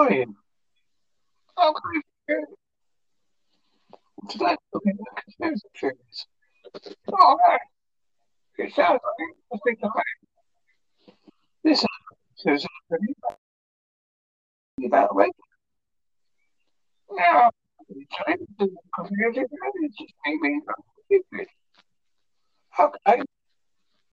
Oh yeah. Okay. Today we'll be doing conspiracy theories. All right. It sounds like it's been delayed. This is a review about Reiki. Now, the time to do conspiracy theories is maybe not. Okay.